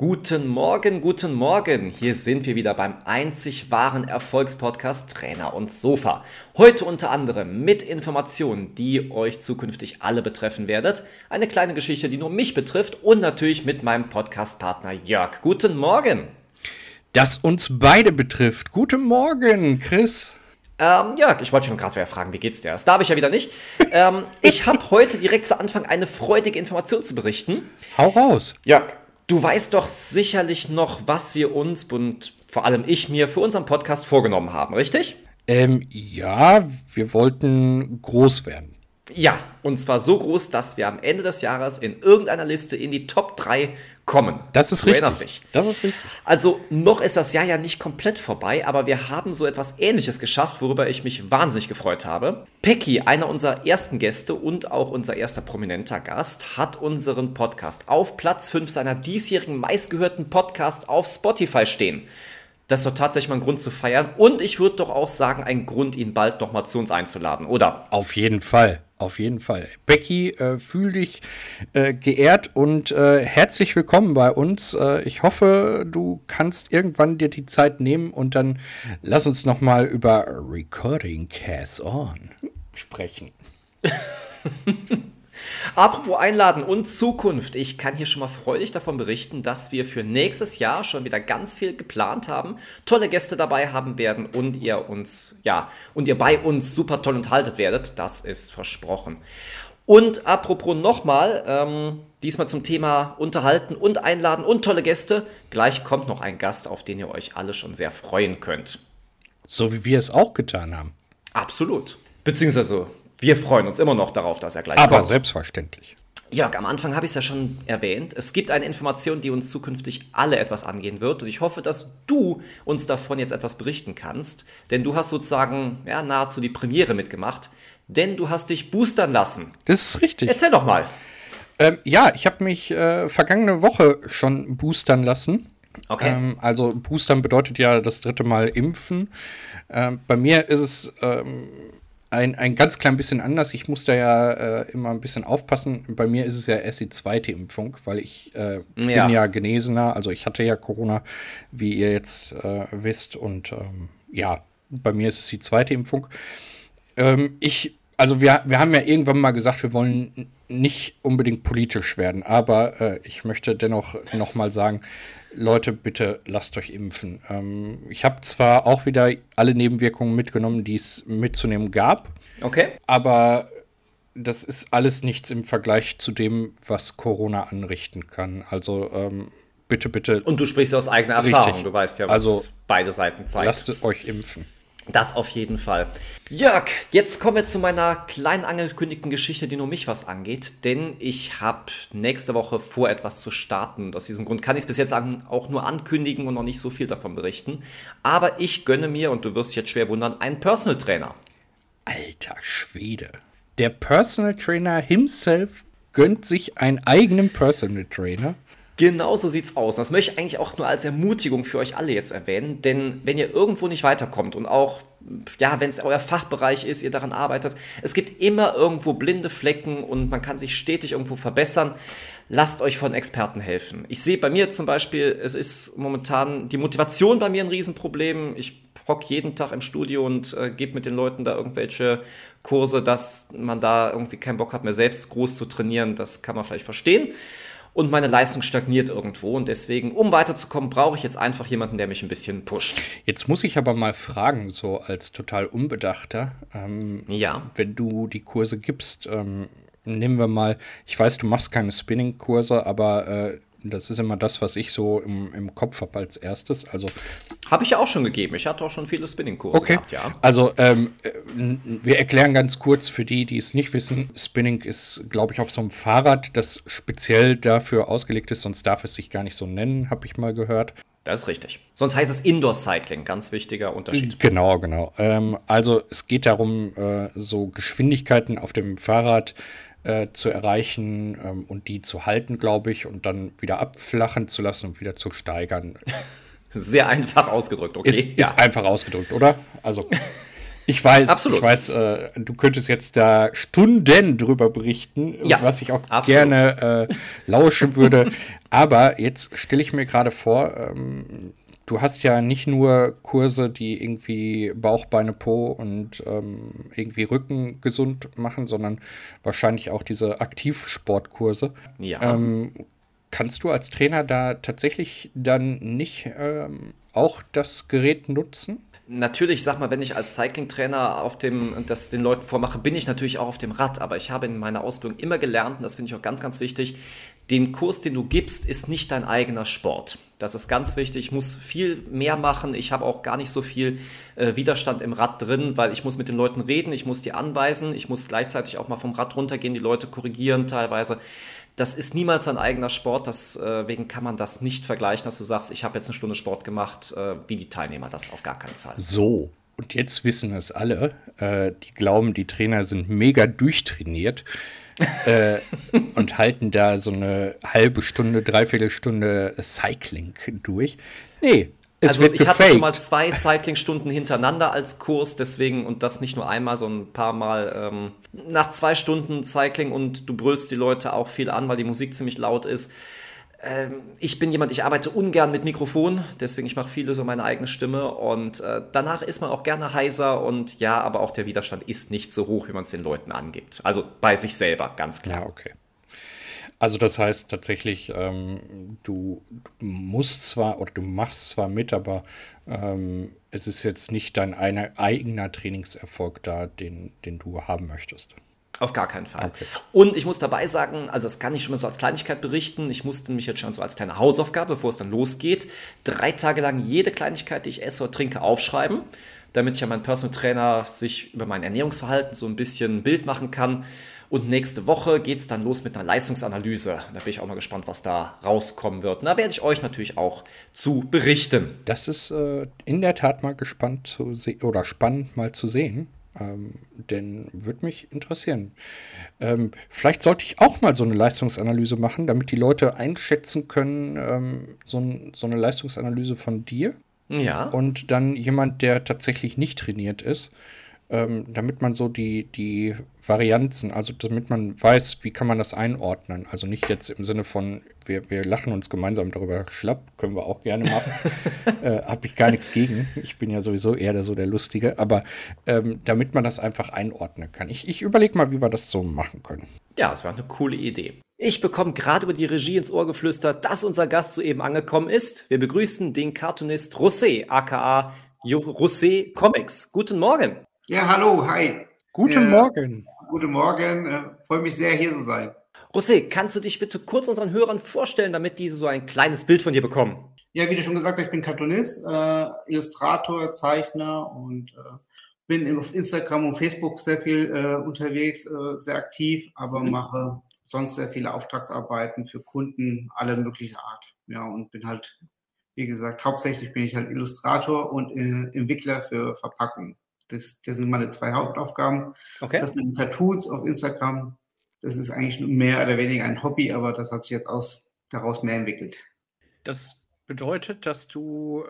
Guten Morgen, hier sind wir wieder beim einzig wahren Erfolgspodcast Trainer und Sofa. Heute unter anderem mit Informationen, die euch zukünftig alle betreffen werdet, eine kleine Geschichte, die nur mich betrifft und natürlich mit meinem Podcastpartner Jörg. Guten Morgen! Das uns beide betrifft. Guten Morgen, Chris! Jörg, ich wollte schon gerade wieder fragen, wie geht's dir? Das darf ich ja wieder nicht. Ich habe heute direkt zu Anfang eine freudige Information zu berichten. Hau raus! Jörg! Du weißt doch sicherlich noch, was wir uns und vor allem ich mir für unseren Podcast vorgenommen haben, richtig? Ja, wir wollten groß werden. Ja, und zwar so groß, dass wir am Ende des Jahres in irgendeiner Liste in die Top 3 kommen. Das ist richtig. Du erinnerst dich. Das ist richtig. Also noch ist das Jahr ja nicht komplett vorbei, aber wir haben so etwas Ähnliches geschafft, worüber ich mich wahnsinnig gefreut habe. Pecky, einer unserer ersten Gäste und auch unser erster prominenter Gast, hat unseren Podcast auf Platz 5 seiner diesjährigen meistgehörten Podcasts auf Spotify stehen. Das ist doch tatsächlich mal ein Grund zu feiern und ich würde doch auch sagen, ein Grund, ihn bald nochmal zu uns einzuladen, oder? Auf jeden Fall. Auf jeden Fall. Becky, fühl dich geehrt und herzlich willkommen bei uns. Ich hoffe, du kannst irgendwann dir die Zeit nehmen und dann lass uns nochmal über Recording Cass On sprechen. Apropos einladen und Zukunft. Ich kann hier schon mal freudig davon berichten, dass wir für nächstes Jahr schon wieder ganz viel geplant haben, tolle Gäste dabei haben werden und ihr bei uns super toll unterhaltet werdet. Das ist versprochen. Und apropos nochmal, diesmal zum Thema Unterhalten und Einladen und tolle Gäste. Gleich kommt noch ein Gast, auf den ihr euch alle schon sehr freuen könnt. So wie wir es auch getan haben. Absolut. Beziehungsweise wir freuen uns immer noch darauf, dass er gleich kommt. Aber selbstverständlich. Jörg, am Anfang habe ich es ja schon erwähnt. Es gibt eine Information, die uns zukünftig alle etwas angehen wird. Und ich hoffe, dass du uns davon jetzt etwas berichten kannst. Denn du hast sozusagen nahezu die Premiere mitgemacht. Denn du hast dich boostern lassen. Das ist richtig. Erzähl doch mal. Ich habe mich vergangene Woche schon boostern lassen. Okay. Also boostern bedeutet ja das dritte Mal impfen. Bei mir ist es Ein ganz klein bisschen anders. Ich muss da ja immer ein bisschen aufpassen. Bei mir ist es ja erst die zweite Impfung, weil ich bin ja Genesener. Also ich hatte ja Corona, wie ihr jetzt wisst. Und bei mir ist es die zweite Impfung. Wir haben ja irgendwann mal gesagt, wir wollen nicht unbedingt politisch werden. Aber ich möchte dennoch noch mal sagen, Leute, bitte lasst euch impfen. Ich habe zwar auch wieder alle Nebenwirkungen mitgenommen, die es mitzunehmen gab. Okay. Aber das ist alles nichts im Vergleich zu dem, was Corona anrichten kann. Also bitte, bitte. Und du sprichst aus eigener Erfahrung. Richtig. Du weißt ja, was beide Seiten zeigen. Lasst euch impfen. Das auf jeden Fall. Jörg, jetzt kommen wir zu meiner kleinen angekündigten Geschichte, die nur mich was angeht, denn ich habe nächste Woche vor, etwas zu starten. Und aus diesem Grund kann ich es bis jetzt auch nur ankündigen und noch nicht so viel davon berichten. Aber ich gönne mir, und du wirst dich jetzt schwer wundern, einen Personal Trainer. Alter Schwede. Der Personal Trainer himself gönnt sich einen eigenen Personal Trainer. Genau so sieht's aus. Das möchte ich eigentlich auch nur als Ermutigung für euch alle jetzt erwähnen, denn wenn ihr irgendwo nicht weiterkommt und auch, wenn es euer Fachbereich ist, ihr daran arbeitet, es gibt immer irgendwo blinde Flecken und man kann sich stetig irgendwo verbessern. Lasst euch von Experten helfen. Ich sehe bei mir zum Beispiel, es ist momentan die Motivation bei mir ein Riesenproblem. Ich hock jeden Tag im Studio und gebe mit den Leuten da irgendwelche Kurse, dass man da irgendwie keinen Bock hat, mehr selbst groß zu trainieren. Das kann man vielleicht verstehen. Und meine Leistung stagniert irgendwo. Und deswegen, um weiterzukommen, brauche ich jetzt einfach jemanden, der mich ein bisschen pusht. Jetzt muss ich aber mal fragen, so als total Unbedachter. Wenn du die Kurse gibst, nehmen wir mal, ich weiß, du machst keine Spinning-Kurse, aber das ist immer das, was ich so im Kopf habe als erstes. Also habe ich ja auch schon gegeben. Ich hatte auch schon viele Spinning-Kurse gehabt, ja. Also wir erklären ganz kurz für die, die es nicht wissen. Spinning ist, glaube ich, auf so einem Fahrrad, das speziell dafür ausgelegt ist. Sonst darf es sich gar nicht so nennen, habe ich mal gehört. Das ist richtig. Sonst heißt es Indoor-Cycling, ganz wichtiger Unterschied. Genau. Also es geht darum, so Geschwindigkeiten auf dem Fahrrad zu erreichen und die zu halten, glaube ich, und dann wieder abflachen zu lassen und wieder zu steigern. Sehr einfach ausgedrückt, okay. Ist einfach ausgedrückt, oder? Also Ich weiß, absolut. Ich weiß, du könntest jetzt da Stunden drüber berichten, ja, was ich auch absolut gerne lauschen würde. Aber jetzt stelle ich mir gerade vor, du hast ja nicht nur Kurse, die irgendwie Bauch, Beine, Po und irgendwie Rücken gesund machen, sondern wahrscheinlich auch diese Aktivsportkurse. Ja. Kannst du als Trainer da tatsächlich dann nicht auch das Gerät nutzen? Natürlich, sag mal, wenn ich als Cycling-Trainer das den Leuten vormache, bin ich natürlich auch auf dem Rad. Aber ich habe in meiner Ausbildung immer gelernt, und das finde ich auch ganz, ganz wichtig, den Kurs, den du gibst, ist nicht dein eigener Sport. Das ist ganz wichtig. Ich muss viel mehr machen. Ich habe auch gar nicht so viel Widerstand im Rad drin, weil ich muss mit den Leuten reden, ich muss die anweisen, ich muss gleichzeitig auch mal vom Rad runtergehen, die Leute korrigieren teilweise. Das ist niemals ein eigener Sport, deswegen kann man das nicht vergleichen, dass du sagst, ich habe jetzt eine Stunde Sport gemacht, wie die Teilnehmer, das auf gar keinen Fall. So, und jetzt wissen es alle, die glauben, die Trainer sind mega durchtrainiert und halten da so eine halbe Stunde, dreiviertel Stunde Cycling durch. Nee. Also ich hatte schon mal 2 Cycling-Stunden hintereinander als Kurs, deswegen, und das nicht nur einmal, sondern ein paar Mal. Nach 2 Stunden Cycling und du brüllst die Leute auch viel an, weil die Musik ziemlich laut ist. Ich bin jemand, ich arbeite ungern mit Mikrofon, deswegen ich mache viele so meine eigene Stimme und danach ist man auch gerne heiser und ja, aber auch der Widerstand ist nicht so hoch, wie man es den Leuten angibt. Also bei sich selber, ganz klar. Ja, okay. Also das heißt tatsächlich, du musst zwar oder du machst zwar mit, aber es ist jetzt nicht dein eigener Trainingserfolg da, den du haben möchtest. Auf gar keinen Fall. Okay. Und ich muss dabei sagen, also das kann ich schon mal so als Kleinigkeit berichten, ich musste mich jetzt schon so als kleine Hausaufgabe, bevor es dann losgeht, 3 Tage lang jede Kleinigkeit, die ich esse oder trinke, aufschreiben, damit ich ja mein Personal Trainer sich über mein Ernährungsverhalten so ein bisschen ein Bild machen kann. Und nächste Woche geht es dann los mit einer Leistungsanalyse. Da bin ich auch mal gespannt, was da rauskommen wird. Und da werde ich euch natürlich auch zu berichten. Das ist in der Tat mal spannend mal zu sehen. Denn würde mich interessieren. Vielleicht sollte ich auch mal so eine Leistungsanalyse machen, damit die Leute einschätzen können, so eine Leistungsanalyse von dir. Ja. Und dann jemand, der tatsächlich nicht trainiert ist. Damit man so die Varianzen, also damit man weiß, wie kann man das einordnen. Also nicht jetzt im Sinne von, wir lachen uns gemeinsam darüber schlapp, können wir auch gerne machen. Habe ich gar nichts gegen. Ich bin ja sowieso eher so der Lustige. Aber damit man das einfach einordnen kann. Ich überlege mal, wie wir das so machen können. Ja, es war eine coole Idee. Ich bekomme gerade über die Regie ins Ohr geflüstert, dass unser Gast soeben angekommen ist. Wir begrüßen den Cartoonist Rousset, aka Rousset Comics. Guten Morgen. Ja, hallo, hi. Guten Morgen. Guten Morgen, freue mich sehr, hier zu sein. Rousset, kannst du dich bitte kurz unseren Hörern vorstellen, damit diese so ein kleines Bild von dir bekommen? Ja, wie du schon gesagt hast, ich bin Cartoonist, Illustrator, Zeichner und bin auf Instagram und Facebook sehr viel unterwegs, sehr aktiv, aber mache sonst sehr viele Auftragsarbeiten für Kunden aller möglicher Art. Ja, und bin halt, wie gesagt, hauptsächlich bin ich halt Illustrator und Entwickler für Verpackungen. Das sind meine 2 Hauptaufgaben. Okay. Das mit den Cartoons auf Instagram, das ist eigentlich mehr oder weniger ein Hobby, aber das hat sich jetzt daraus mehr entwickelt. Das bedeutet, dass du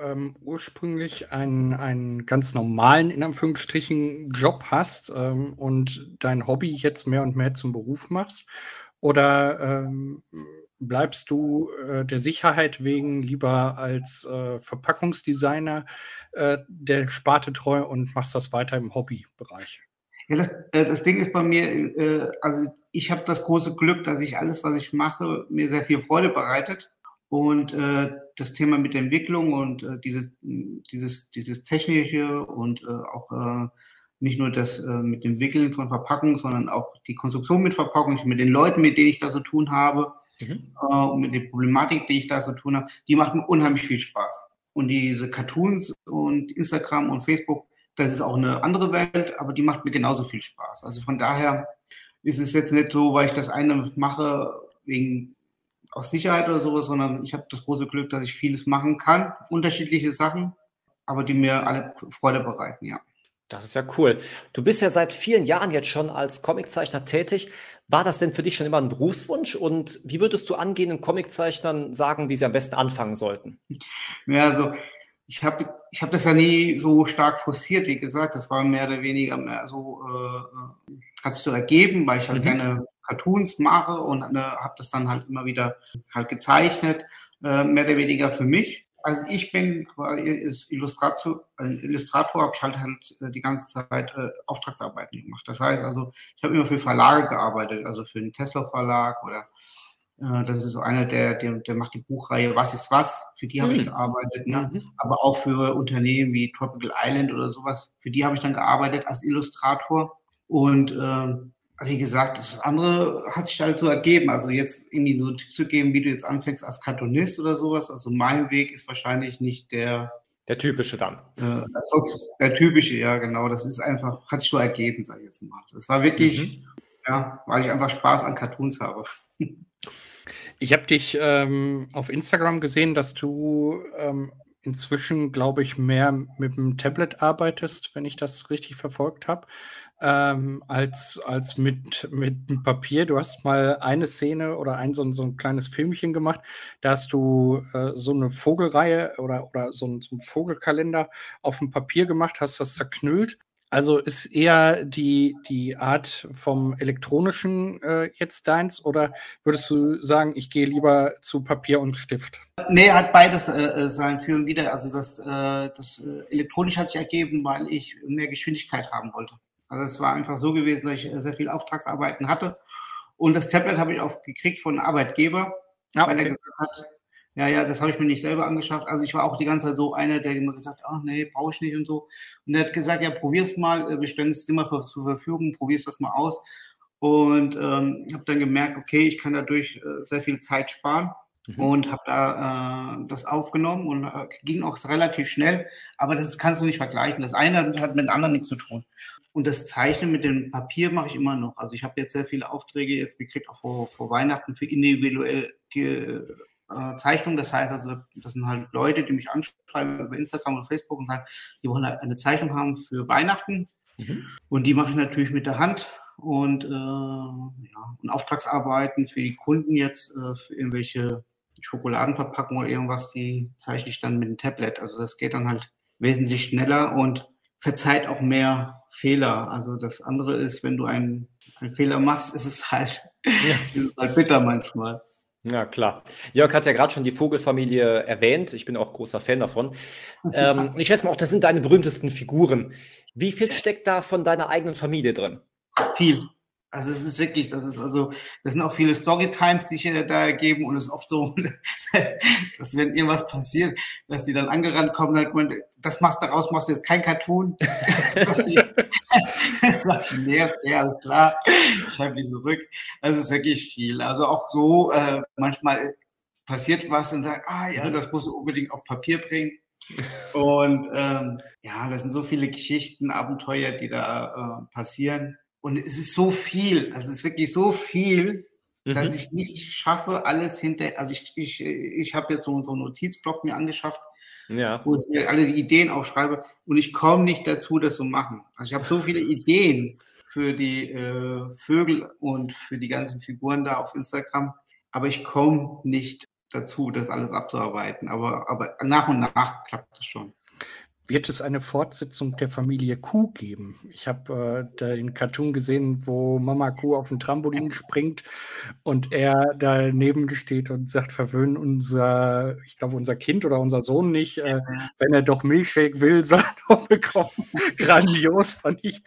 ursprünglich einen ganz normalen, in Anführungsstrichen, Job hast und dein Hobby jetzt mehr und mehr zum Beruf machst? Oder bleibst du der Sicherheit wegen lieber als Verpackungsdesigner der Sparte treu und machst das weiter im Hobbybereich? Ja, das Ding ist bei mir, also ich habe das große Glück, dass ich alles, was ich mache, mir sehr viel Freude bereitet. Und das Thema mit der Entwicklung und dieses Technische und auch nicht nur das mit dem Entwickeln von Verpackung, sondern auch die Konstruktion mit Verpackung, mit den Leuten, mit denen ich da zu tun habe, und mit der Problematik, die ich da so tun habe, die macht mir unheimlich viel Spaß. Und diese Cartoons und Instagram und Facebook, das ist auch eine andere Welt, aber die macht mir genauso viel Spaß. Also von daher ist es jetzt nicht so, weil ich das eine mache aus Sicherheit oder sowas, sondern ich habe das große Glück, dass ich vieles machen kann, unterschiedliche Sachen, aber die mir alle Freude bereiten, ja. Das ist ja cool. Du bist ja seit vielen Jahren jetzt schon als Comiczeichner tätig. War das denn für dich schon immer ein Berufswunsch? Und wie würdest du angehenden Comiczeichnern sagen, wie sie am besten anfangen sollten? Ja, also Ich hab das ja nie so stark forciert, wie gesagt, das war mehr oder weniger mehr so, hat sich so ergeben, weil ich halt gerne Cartoons mache und habe das dann halt immer wieder halt gezeichnet, mehr oder weniger für mich. Also ich bin als Illustrator, habe ich halt die ganze Zeit Auftragsarbeiten gemacht. Das heißt also, ich habe immer für Verlage gearbeitet, also für den Tesla-Verlag oder das ist so einer, der macht die Buchreihe Was ist was, für die habe ich gearbeitet, ne? Aber auch für Unternehmen wie Tropical Island oder sowas, für die habe ich dann gearbeitet als Illustrator und wie gesagt, das andere hat sich halt so ergeben, also jetzt irgendwie so einen Tipp zu geben, wie du jetzt anfängst als Cartoonist oder sowas, also mein Weg ist wahrscheinlich nicht der typische dann. Der typische, ja genau, das ist einfach, hat sich so ergeben, sag ich jetzt mal. Das war wirklich, ja, weil ich einfach Spaß an Cartoons habe. Ich habe dich auf Instagram gesehen, dass du inzwischen, glaube ich, mehr mit dem Tablet arbeitest, wenn ich das richtig verfolgt habe, als mit dem Papier. Du hast mal eine Szene oder so ein kleines Filmchen gemacht, da hast du so eine Vogelreihe oder so einen Vogelkalender auf dem Papier gemacht, hast das zerknüllt. Also ist eher die Art vom Elektronischen jetzt deins oder würdest du sagen, ich gehe lieber zu Papier und Stift? Nee, hat beides sein Für und Wider. Also das Elektronische hat sich ergeben, weil ich mehr Geschwindigkeit haben wollte. Also es war einfach so gewesen, dass ich sehr viel Auftragsarbeiten hatte. Und das Tablet habe ich auch gekriegt von einem Arbeitgeber, weil er gesagt hat, ja, das habe ich mir nicht selber angeschafft. Also ich war auch die ganze Zeit so einer, der immer gesagt hat, ach nee, brauche ich nicht und so. Und er hat gesagt, ja, probier's mal, wir stellen es immer zur Verfügung, probier's das mal aus. Und habe dann gemerkt, okay, ich kann dadurch sehr viel Zeit sparen und habe da das aufgenommen und ging auch relativ schnell. Aber das kannst du nicht vergleichen. Das eine hat mit dem anderen nichts zu tun. Und das Zeichnen mit dem Papier mache ich immer noch. Also ich habe jetzt sehr viele Aufträge jetzt gekriegt, auch vor Weihnachten für individuell Zeichnung, das heißt also, das sind halt Leute, die mich anschreiben über Instagram und Facebook und sagen, die wollen halt eine Zeichnung haben für Weihnachten und die mache ich natürlich mit der Hand und und Auftragsarbeiten für die Kunden jetzt für irgendwelche Schokoladenverpackungen oder irgendwas, die zeichne ich dann mit dem Tablet, also das geht dann halt wesentlich schneller und verzeiht auch mehr Fehler, also das andere ist, wenn du einen Fehler machst, ist es halt bitter manchmal. Ja, klar. Jörg hat ja gerade schon die Vogelfamilie erwähnt. Ich bin auch großer Fan davon. Ich schätze mal auch, das sind deine berühmtesten Figuren. Wie viel steckt da von deiner eigenen Familie drin? Viel. Also es ist wirklich, das sind auch viele Storytimes, die ich da ergeben und es ist oft so, dass wenn irgendwas passiert, dass die dann angerannt kommen und halt, das machst du jetzt kein Cartoon. Sag ich, nee, alles klar, ich halte mich zurück. Also es ist wirklich viel. Also auch so, manchmal passiert was und sagt, das musst du unbedingt auf Papier bringen. Und das sind so viele Geschichten, Abenteuer, die da passieren. Und es ist so viel, also es ist wirklich so viel, dass ich nicht schaffe, alles hinter. Also ich habe jetzt so einen Notizblock mir angeschafft, wo ich mir alle die Ideen aufschreibe und ich komme nicht dazu, das zu machen. Also ich habe so viele Ideen für die Vögel und für die ganzen Figuren da auf Instagram, aber ich komme nicht dazu, das alles abzuarbeiten. Aber nach und nach klappt das schon. Wird es eine Fortsetzung der Familie Kuh geben? Ich habe den Cartoon gesehen, wo Mama Kuh auf den Trampolin springt und er daneben steht und sagt, verwöhnen unser Kind oder unser Sohn nicht. Wenn er doch Milchshake will, soll er doch bekommen. Grandios, fand ich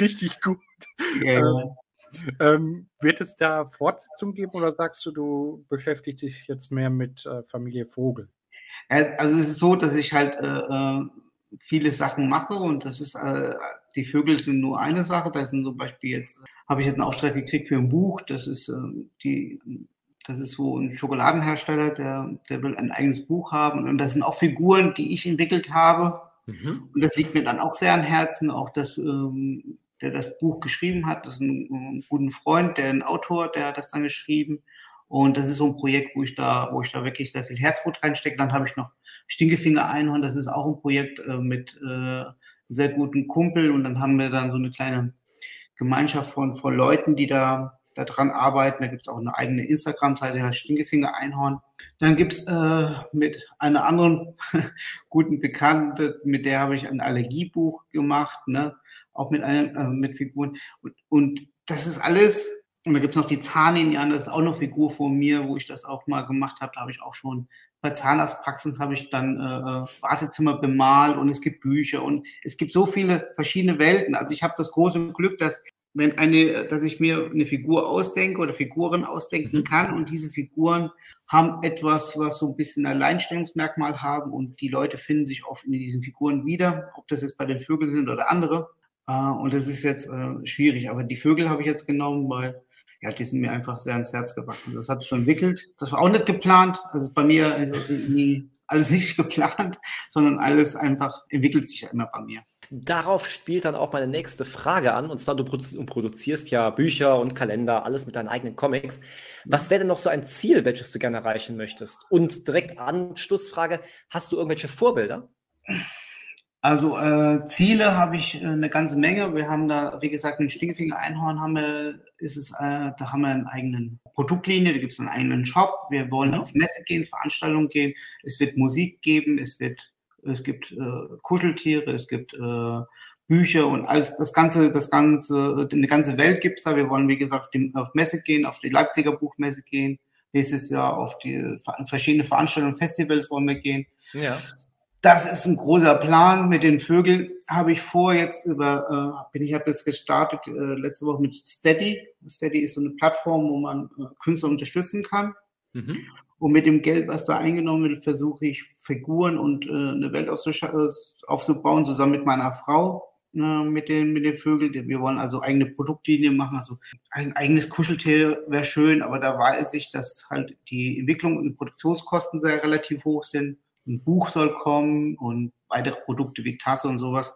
richtig gut. Ja. Wird es da Fortsetzung geben oder sagst du, du beschäftigst dich jetzt mehr mit Familie Vogel? Also es ist so, dass ich halt viele Sachen mache und das ist, die Vögel sind nur eine Sache, da sind zum Beispiel jetzt, habe ich jetzt einen Auftrag gekriegt für ein Buch, das ist so ein Schokoladenhersteller, der will ein eigenes Buch haben und das sind auch Figuren, die ich entwickelt habe und das liegt mir dann auch sehr am Herzen, auch das, der das Buch geschrieben hat, das ist ein guter Freund, ein Autor, der hat das dann geschrieben. Und das ist so ein Projekt, wo ich da wirklich sehr viel Herzblut reinstecke. Dann habe ich noch Stinkefinger Einhorn. Das ist auch ein Projekt mit einem sehr guten Kumpel. Und dann haben wir dann so eine kleine Gemeinschaft von Leuten, die da daran arbeiten. Da gibt es auch eine eigene Instagram-Seite, Stinkefinger Einhorn. Dann gibt es mit einer anderen guten Bekannten, mit der habe ich ein Allergiebuch gemacht, ne? Auch mit Figuren. Und das ist alles, und da gibt es noch die Zahnlinie, das ist auch eine Figur von mir, wo ich das auch mal gemacht habe. Da habe ich auch schon bei Zahnarztpraxen habe ich dann Wartezimmer bemalt und es gibt Bücher und es gibt so viele verschiedene Welten. Also ich habe das große Glück, dass ich mir eine Figur ausdenke oder Figuren ausdenken kann und diese Figuren haben etwas, was so ein bisschen ein Alleinstellungsmerkmal haben und die Leute finden sich oft in diesen Figuren wieder, ob das jetzt bei den Vögeln sind oder andere. Und das ist jetzt schwierig, aber die Vögel habe ich jetzt genommen, weil ja, die sind mir einfach sehr ans Herz gewachsen. Das hat sich schon entwickelt. Das war auch nicht geplant. Also bei mir ist nie alles nicht geplant, sondern alles einfach entwickelt sich immer bei mir. Darauf spielt dann auch meine nächste Frage an. Und zwar, du produzierst ja Bücher und Kalender, alles mit deinen eigenen Comics. Was wäre denn noch so ein Ziel, welches du gerne erreichen möchtest? Und direkt Anschlussfrage, hast du irgendwelche Vorbilder? Also Ziele habe ich eine ganze Menge. Wir haben da, wie gesagt, den Stinkefinger Einhorn da haben wir eine eigene Produktlinie, da gibt es einen eigenen Shop. Wir wollen auf Messe gehen, Veranstaltungen gehen. Es wird Musik geben, es gibt Kuscheltiere, es gibt Bücher und alles. Eine ganze Welt gibt es da. Wir wollen, wie gesagt, auf Messe gehen, auf die Leipziger Buchmesse gehen. Nächstes Jahr auf die verschiedene Veranstaltungen, Festivals wollen wir gehen. Ja. Das ist ein großer Plan. Mit den Vögeln habe ich vor, habe das gestartet letzte Woche mit Steady. Steady ist so eine Plattform, wo man Künstler unterstützen kann. Mhm. Und mit dem Geld, was da eingenommen wird, versuche ich Figuren und eine Welt aufzubauen, zusammen mit meiner Frau, mit den Vögeln. Wir wollen also eigene Produktlinien machen. Also ein eigenes Kuscheltier wäre schön, aber da weiß ich, dass halt die Entwicklung und die Produktionskosten sehr relativ hoch sind. Ein Buch soll kommen und weitere Produkte wie Tasse und sowas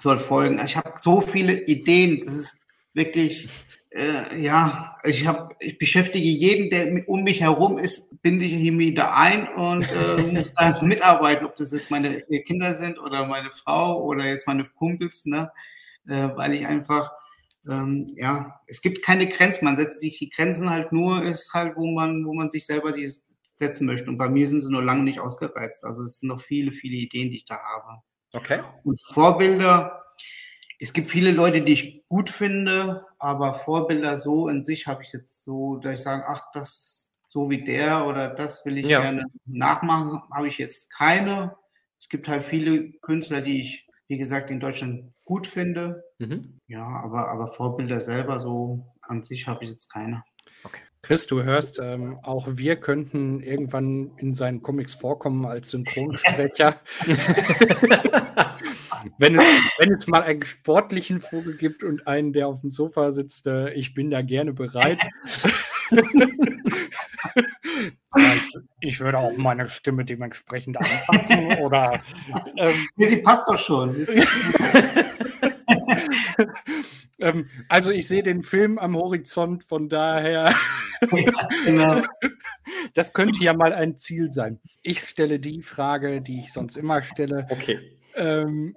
soll folgen. Also ich habe so viele Ideen, das ist wirklich, ich beschäftige jeden, der um mich herum ist, binde ich ihn wieder ein und muss da mitarbeiten, ob das jetzt meine Kinder sind oder meine Frau oder jetzt meine Kumpels, ne? Weil ich einfach, es gibt keine Grenzen, man setzt sich die Grenzen halt nur, ist halt, wo man sich selber die setzen möchte. Und bei mir sind sie noch lange nicht ausgereizt. Also es sind noch viele, viele Ideen, die ich da habe. Okay. Und Vorbilder, es gibt viele Leute, die ich gut finde, aber Vorbilder so in sich habe ich jetzt so, dass ich sage, ach, das so wie der oder das will ich gerne nachmachen, habe ich jetzt keine. Es gibt halt viele Künstler, die ich, wie gesagt, in Deutschland gut finde. Mhm. Ja, aber Vorbilder selber so an sich habe ich jetzt keine. Okay. Chris, du hörst, auch wir könnten irgendwann in seinen Comics vorkommen als Synchronsprecher. wenn es mal einen sportlichen Vogel gibt und einen, der auf dem Sofa sitzt, ich bin da gerne bereit. Ich würde auch meine Stimme dementsprechend anpassen. Oder, die passt doch schon. Also ich sehe den Film am Horizont, von daher, ja, genau. Das könnte ja mal ein Ziel sein. Ich stelle die Frage, die ich sonst immer stelle. Okay.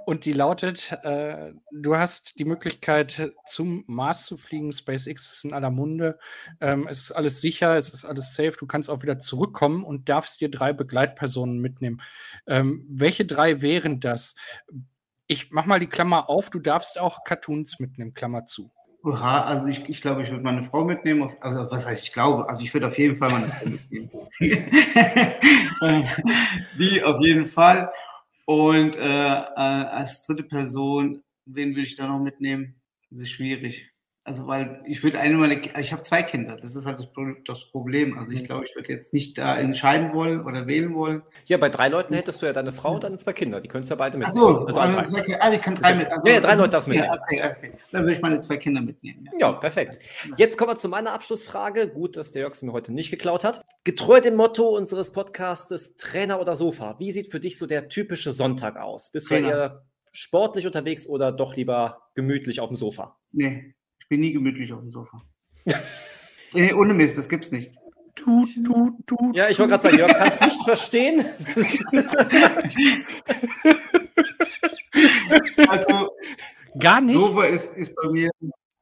Und die lautet, du hast die Möglichkeit, zum Mars zu fliegen. SpaceX ist in aller Munde. Es ist alles sicher, es ist alles safe. Du kannst auch wieder zurückkommen und darfst dir 3 Begleitpersonen mitnehmen. Welche 3 wären das? Ich mach mal die Klammer auf, du darfst auch Cartoons mitnehmen, Klammer zu. Oha, also ich glaube, ich würde meine Frau mitnehmen. Also was heißt, ich glaube? Also ich würde auf jeden Fall meine Frau mitnehmen. Die auf jeden Fall. Und als dritte Person, wen würde ich da noch mitnehmen? Das ist schwierig. Also weil ich habe 2 Kinder, das ist halt das Problem. Also ich glaube, ich würde jetzt nicht da entscheiden wollen oder wählen wollen. Ja, bei 3 Leuten hättest du ja deine Frau und deine 2 Kinder, die könntest du ja beide mitnehmen. Ach so, also ich kann 3 mit. Also ja, 3 Leute darfst du mitnehmen. Ja, okay. Dann würde ich meine 2 Kinder mitnehmen. Ja, perfekt. Jetzt kommen wir zu meiner Abschlussfrage. Gut, dass der Jörg es mir heute nicht geklaut hat. Getreu dem Motto unseres Podcastes Trainer oder Sofa, wie sieht für dich so der typische Sonntag aus? Bist du eher sportlich unterwegs oder doch lieber gemütlich auf dem Sofa? Nee. Ich bin nie gemütlich auf dem Sofa. Nee, ohne Mist, das gibt's nicht. Tut. Ja, ich wollte gerade sagen, Jörg kann es nicht verstehen. Also, gar nicht. Sofa ist bei mir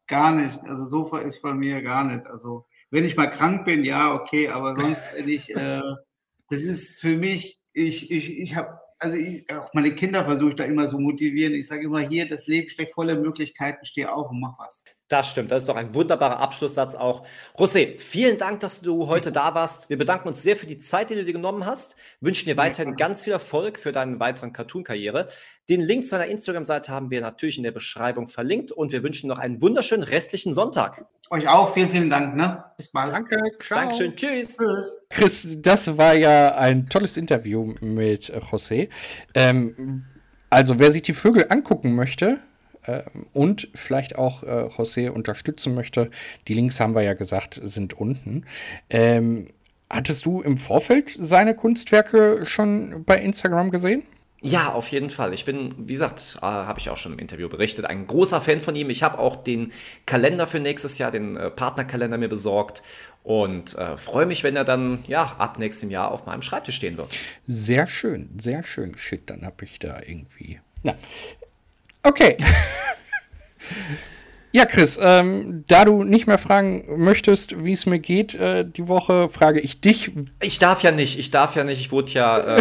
gar nicht. Also Sofa ist bei mir gar nicht. Also wenn ich mal krank bin, ja, okay, aber sonst, wenn ich, das ist für mich, ich habe, also auch meine Kinder versuche ich da immer so motivieren. Ich sage immer hier, das Leben steckt voller Möglichkeiten, steh auf und mach was. Das stimmt, das ist doch ein wunderbarer Abschlusssatz auch. Rousset, vielen Dank, dass du heute da warst. Wir bedanken uns sehr für die Zeit, die du dir genommen hast. Wünschen dir weiterhin ganz viel Erfolg für deine weiteren Cartoon-Karriere. Den Link zu deiner Instagram-Seite haben wir natürlich in der Beschreibung verlinkt und wir wünschen noch einen wunderschönen restlichen Sonntag. Euch auch, vielen, vielen Dank. Ne? Bis bald. Danke, ciao. Dankeschön, tschüss. Chris, das war ja ein tolles Interview mit Rousset. Also, wer sich die Vögel angucken möchte, und vielleicht auch Rousset unterstützen möchte, die Links haben wir ja gesagt, sind unten. Hattest du im Vorfeld seine Kunstwerke schon bei Instagram gesehen? Ja, auf jeden Fall. Ich bin, wie gesagt, habe ich auch schon im Interview berichtet, ein großer Fan von ihm. Ich habe auch den Kalender für nächstes Jahr, den Partnerkalender mir besorgt und freue mich, wenn er dann ja ab nächstem Jahr auf meinem Schreibtisch stehen wird. Sehr schön. Shit, dann habe ich da irgendwie... Na. Okay. Ja, Chris, da du nicht mehr fragen möchtest, wie es mir geht die Woche, frage ich dich. Ich darf ja nicht. Ich wurde ja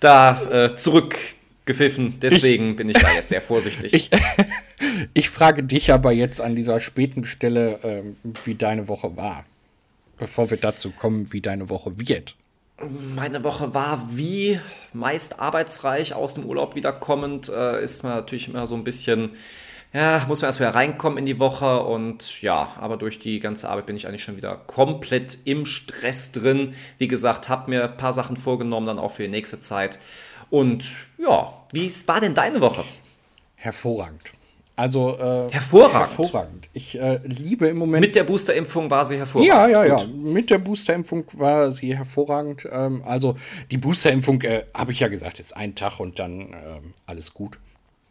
da zurückgepfiffen. Deswegen bin ich da jetzt sehr vorsichtig. Ich frage dich aber jetzt an dieser späten Stelle, wie deine Woche war. Bevor wir dazu kommen, wie deine Woche wird. Meine Woche war wie meist arbeitsreich, aus dem Urlaub wiederkommend, ist man natürlich immer so ein bisschen, ja, muss man erst wieder reinkommen in die Woche und ja, aber durch die ganze Arbeit bin ich eigentlich schon wieder komplett im Stress drin. Wie gesagt, habe mir ein paar Sachen vorgenommen, dann auch für die nächste Zeit und ja, wie war denn deine Woche? Hervorragend. Also hervorragend. Ich liebe im Moment... Mit der Boosterimpfung war sie hervorragend. Ja. Mit der Boosterimpfung war sie hervorragend. Also die Boosterimpfung, habe ich ja gesagt, ist ein Tag und dann alles gut.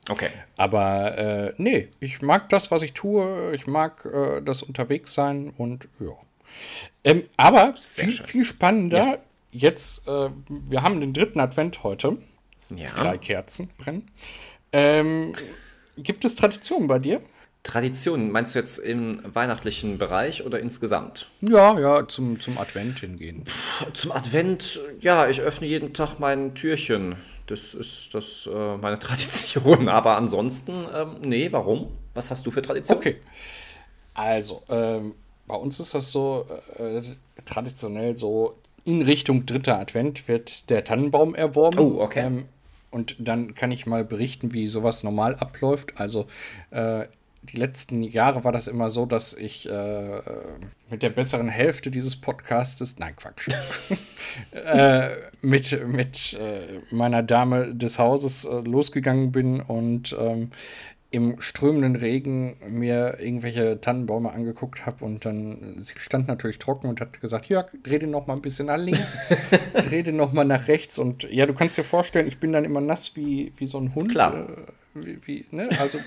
Okay. Aber nee, ich mag das, was ich tue. Ich mag das Unterwegssein und ja. Aber viel spannender, ja. Jetzt, wir haben den 3. Advent heute. Ja. 3 Kerzen brennen. Gibt es Traditionen bei dir? Traditionen, meinst du jetzt im weihnachtlichen Bereich oder insgesamt? Ja, zum Advent hingehen. Zum Advent, ja, ich öffne jeden Tag mein Türchen. Das ist meine Tradition. Aber ansonsten, nee, warum? Was hast du für Traditionen? Okay, also bei uns ist das so traditionell so, in Richtung 3. Advent wird der Tannenbaum erworben. Oh, okay. Und dann kann ich mal berichten, wie sowas normal abläuft. Also die letzten Jahre war das immer so, dass ich mit der besseren Hälfte dieses Podcastes, nein, Quatsch, mit meiner Dame des Hauses losgegangen bin und im strömenden Regen mir irgendwelche Tannenbäume angeguckt habe und dann, sie stand natürlich trocken und hat gesagt, Jörg, dreh den noch mal ein bisschen nach links, dreh den noch mal nach rechts und ja, du kannst dir vorstellen, ich bin dann immer nass wie so ein Hund. Klar. Ne? Also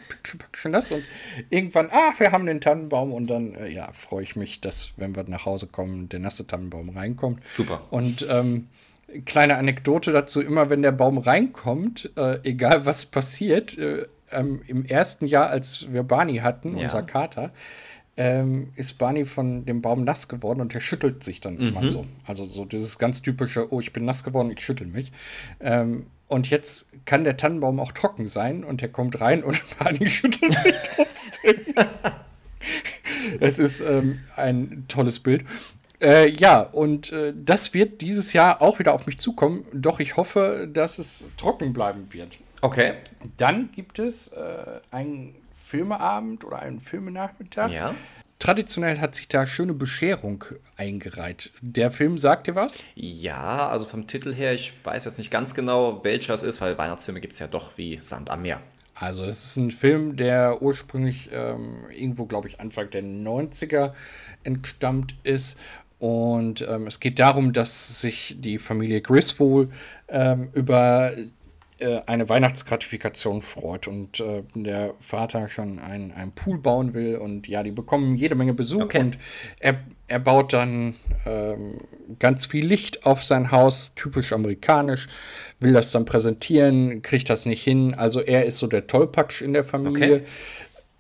schon nass und irgendwann, wir haben den Tannenbaum und dann, ja, freue ich mich, dass, wenn wir nach Hause kommen, der nasse Tannenbaum reinkommt. Super. Und, kleine Anekdote dazu, immer wenn der Baum reinkommt, egal was passiert, im ersten Jahr, als wir Barney hatten, ja, unser Kater, ist Barney von dem Baum nass geworden und der schüttelt sich dann immer so. Also so dieses ganz typische, oh, ich bin nass geworden, ich schüttel mich. Und jetzt kann der Tannenbaum auch trocken sein und der kommt rein und Barney schüttelt sich trotzdem. Es ist ein tolles Bild. Ja, und das wird dieses Jahr auch wieder auf mich zukommen, doch ich hoffe, dass es trocken bleiben wird. Okay. Dann gibt es einen Filmeabend oder einen Filmenachmittag. Ja. Traditionell hat sich da schöne Bescherung eingereiht. Der Film sagt dir was? Ja, also vom Titel her, ich weiß jetzt nicht ganz genau, welcher es ist, weil Weihnachtsfilme gibt es ja doch wie Sand am Meer. Also das ist ein Film, der ursprünglich irgendwo, glaube ich, Anfang der 90er entstammt ist. Und es geht darum, dass sich die Familie Griswold über eine Weihnachtsgratifikation freut und der Vater schon einen Pool bauen will und ja, die bekommen jede Menge Besuch. Okay. Und er baut dann ganz viel Licht auf sein Haus, typisch amerikanisch, will das dann präsentieren, kriegt das nicht hin, also er ist so der Tollpatsch in der Familie. Okay.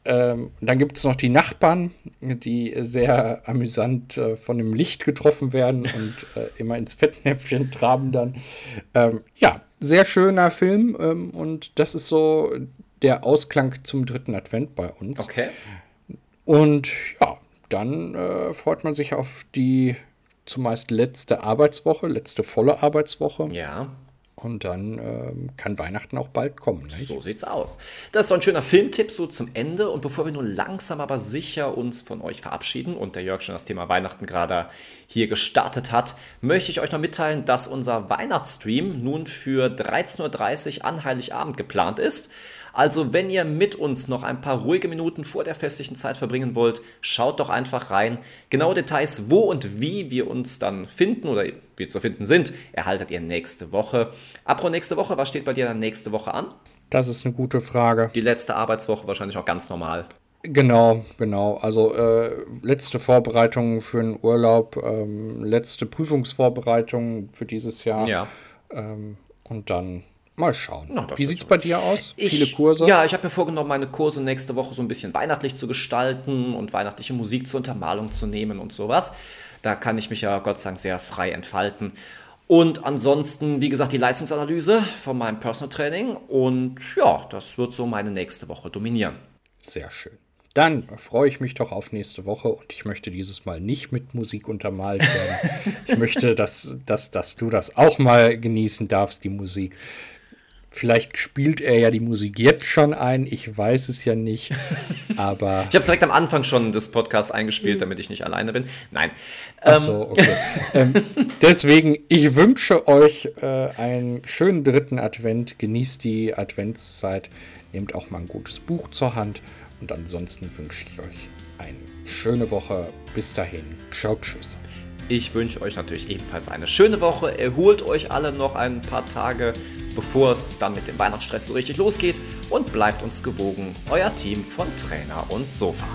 Dann gibt es noch die Nachbarn, die sehr amüsant von dem Licht getroffen werden und immer ins Fettnäpfchen traben dann. Ja, sehr schöner Film, und das ist so der Ausklang zum dritten Advent bei uns. Okay. Und ja, dann freut man sich auf die zumeist letzte Arbeitswoche, letzte volle Arbeitswoche. Ja. Und dann kann Weihnachten auch bald kommen. Nicht? So sieht's aus. Das ist doch ein schöner Filmtipp so zum Ende. Und bevor wir nun langsam aber sicher uns von euch verabschieden und der Jörg schon das Thema Weihnachten gerade hier gestartet hat, möchte ich euch noch mitteilen, dass unser Weihnachtsstream nun für 13:30 Uhr an Heiligabend geplant ist. Also wenn ihr mit uns noch ein paar ruhige Minuten vor der festlichen Zeit verbringen wollt, schaut doch einfach rein. Genaue Details, wo und wie wir uns dann finden oder wir zu finden sind, erhaltet ihr nächste Woche. Apro nächste Woche, was steht bei dir dann nächste Woche an? Das ist eine gute Frage. Die letzte Arbeitswoche wahrscheinlich auch ganz normal. Genau. Also letzte Vorbereitungen für einen Urlaub, letzte Prüfungsvorbereitungen für dieses Jahr. Ja. Und dann mal schauen. No, wie sieht es bei dir aus? Viele Kurse? Ja, ich habe mir vorgenommen, meine Kurse nächste Woche so ein bisschen weihnachtlich zu gestalten und weihnachtliche Musik zur Untermalung zu nehmen und sowas. Da kann ich mich ja Gott sei Dank sehr frei entfalten. Und ansonsten, wie gesagt, die Leistungsanalyse von meinem Personal Training. Und ja, das wird so meine nächste Woche dominieren. Sehr schön. Dann freue ich mich doch auf nächste Woche und ich möchte dieses Mal nicht mit Musik untermalt werden. Ich möchte, dass du das auch mal genießen darfst, die Musik. Vielleicht spielt er ja die Musik jetzt schon ein, ich weiß es ja nicht, aber... Ich habe es direkt am Anfang schon des Podcasts eingespielt, damit ich nicht alleine bin. Nein. Ach so, okay. Deswegen, ich wünsche euch einen schönen dritten Advent, genießt die Adventszeit, nehmt auch mal ein gutes Buch zur Hand und ansonsten wünsche ich euch eine schöne Woche. Bis dahin, ciao, tschüss. Ich wünsche euch natürlich ebenfalls eine schöne Woche. Erholt euch alle noch ein paar Tage, bevor es dann mit dem Weihnachtsstress so richtig losgeht. Und bleibt uns gewogen. Euer Team von Trainer und Sofa.